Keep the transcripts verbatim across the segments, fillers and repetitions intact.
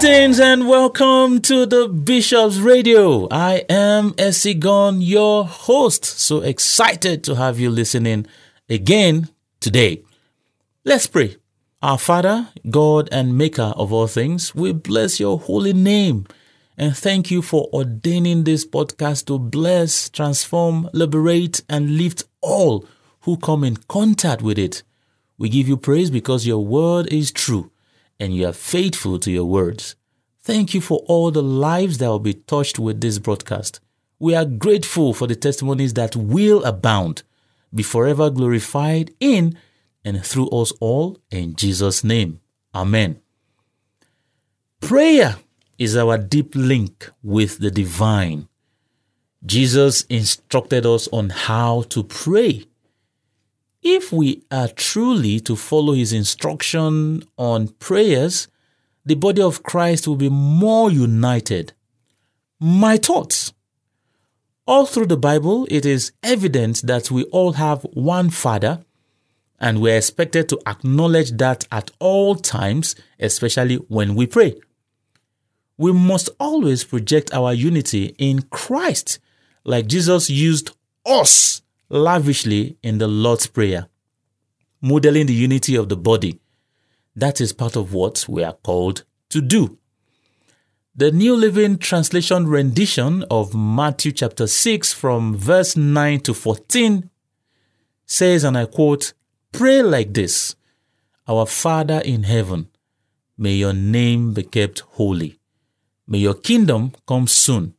Greetings and welcome to the Bishops' Radio. I am Esi Gunn, your host. So excited to have you listening again today. Let's pray. Our Father, God and Maker of all things, we bless your holy name and thank you for ordaining this podcast to bless, transform, liberate and lift all who come in contact with it. We give you praise because your word is true. And you are faithful to your words. Thank you for all the lives that will be touched with this broadcast. We are grateful for the testimonies that will abound, be forever glorified in and through us all, in Jesus' name. Amen. Prayer is our deep link with the divine. Jesus instructed us on how to pray. If we are truly to follow his instruction on prayers, the body of Christ will be more united. My thoughts. All through the Bible, it is evident that we all have one Father, and we are expected to acknowledge that at all times, especially when we pray. We must always project our unity in Christ, like Jesus used us lavishly in the Lord's Prayer, modeling the unity of the body. That is part of what we are called to do. The New Living Translation rendition of Matthew chapter six from verse nine to fourteen says, and I quote, "Pray like this, Our Father in heaven, may your name be kept holy. May your kingdom come soon.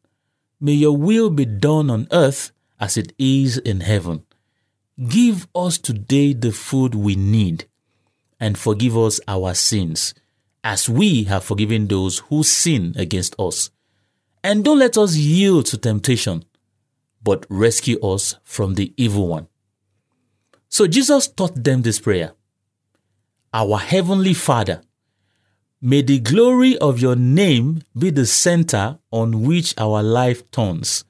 May your will be done on earth as it is in heaven. Give us today the food we need, and forgive us our sins, as we have forgiven those who sin against us. And don't let us yield to temptation, but rescue us from the evil one." So Jesus taught them this prayer. Our Heavenly Father, may the glory of your name be the center on which our life turns.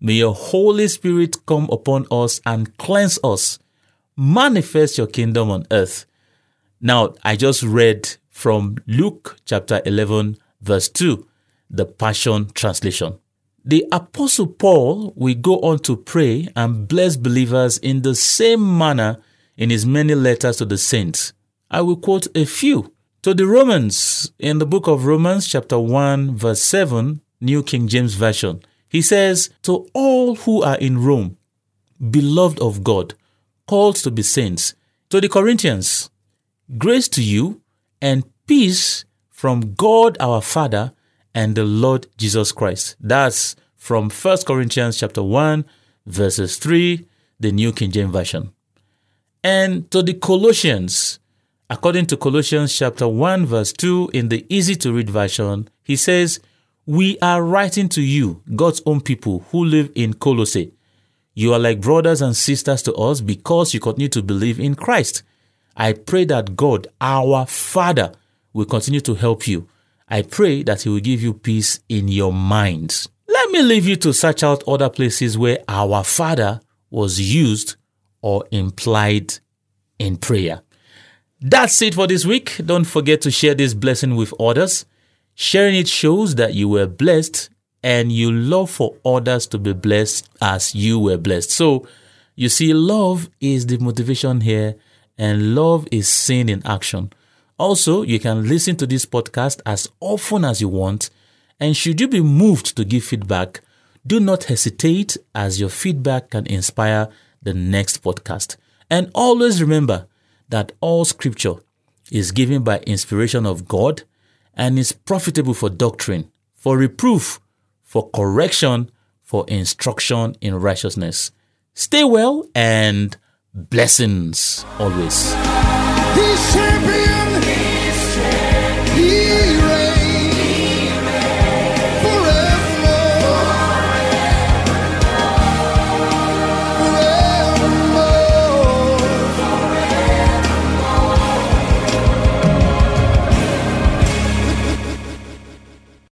May your Holy Spirit come upon us and cleanse us. Manifest your kingdom on earth. Now, I just read from Luke chapter eleven, verse two, the Passion Translation. The Apostle Paul will go on to pray and bless believers in the same manner in his many letters to the saints. I will quote a few. To the Romans, in the book of Romans chapter one, verse seven, New King James Version, he says, "To all who are in Rome, beloved of God, called to be saints." To the Corinthians, "Grace to you and peace from God our Father and the Lord Jesus Christ." That's from First Corinthians chapter one, verses three, the New King James Version. And to the Colossians, according to Colossians chapter one, verse two, in the easy-to-read version, he says, "We are writing to you, God's own people who live in Colossae. You are like brothers and sisters to us because you continue to believe in Christ. I pray that God, our Father, will continue to help you. I pray that he will give you peace in your minds." Let me leave you to search out other places where our Father was used or implied in prayer. That's it for this week. Don't forget to share this blessing with others. Sharing it shows that you were blessed and you love for others to be blessed as you were blessed. So, you see, love is the motivation here and love is seen in action. Also, you can listen to this podcast as often as you want, and should you be moved to give feedback, do not hesitate as your feedback can inspire the next podcast. And always remember that all scripture is given by inspiration of God and is profitable for doctrine, for reproof, for correction, for instruction in righteousness. Stay well and blessings always.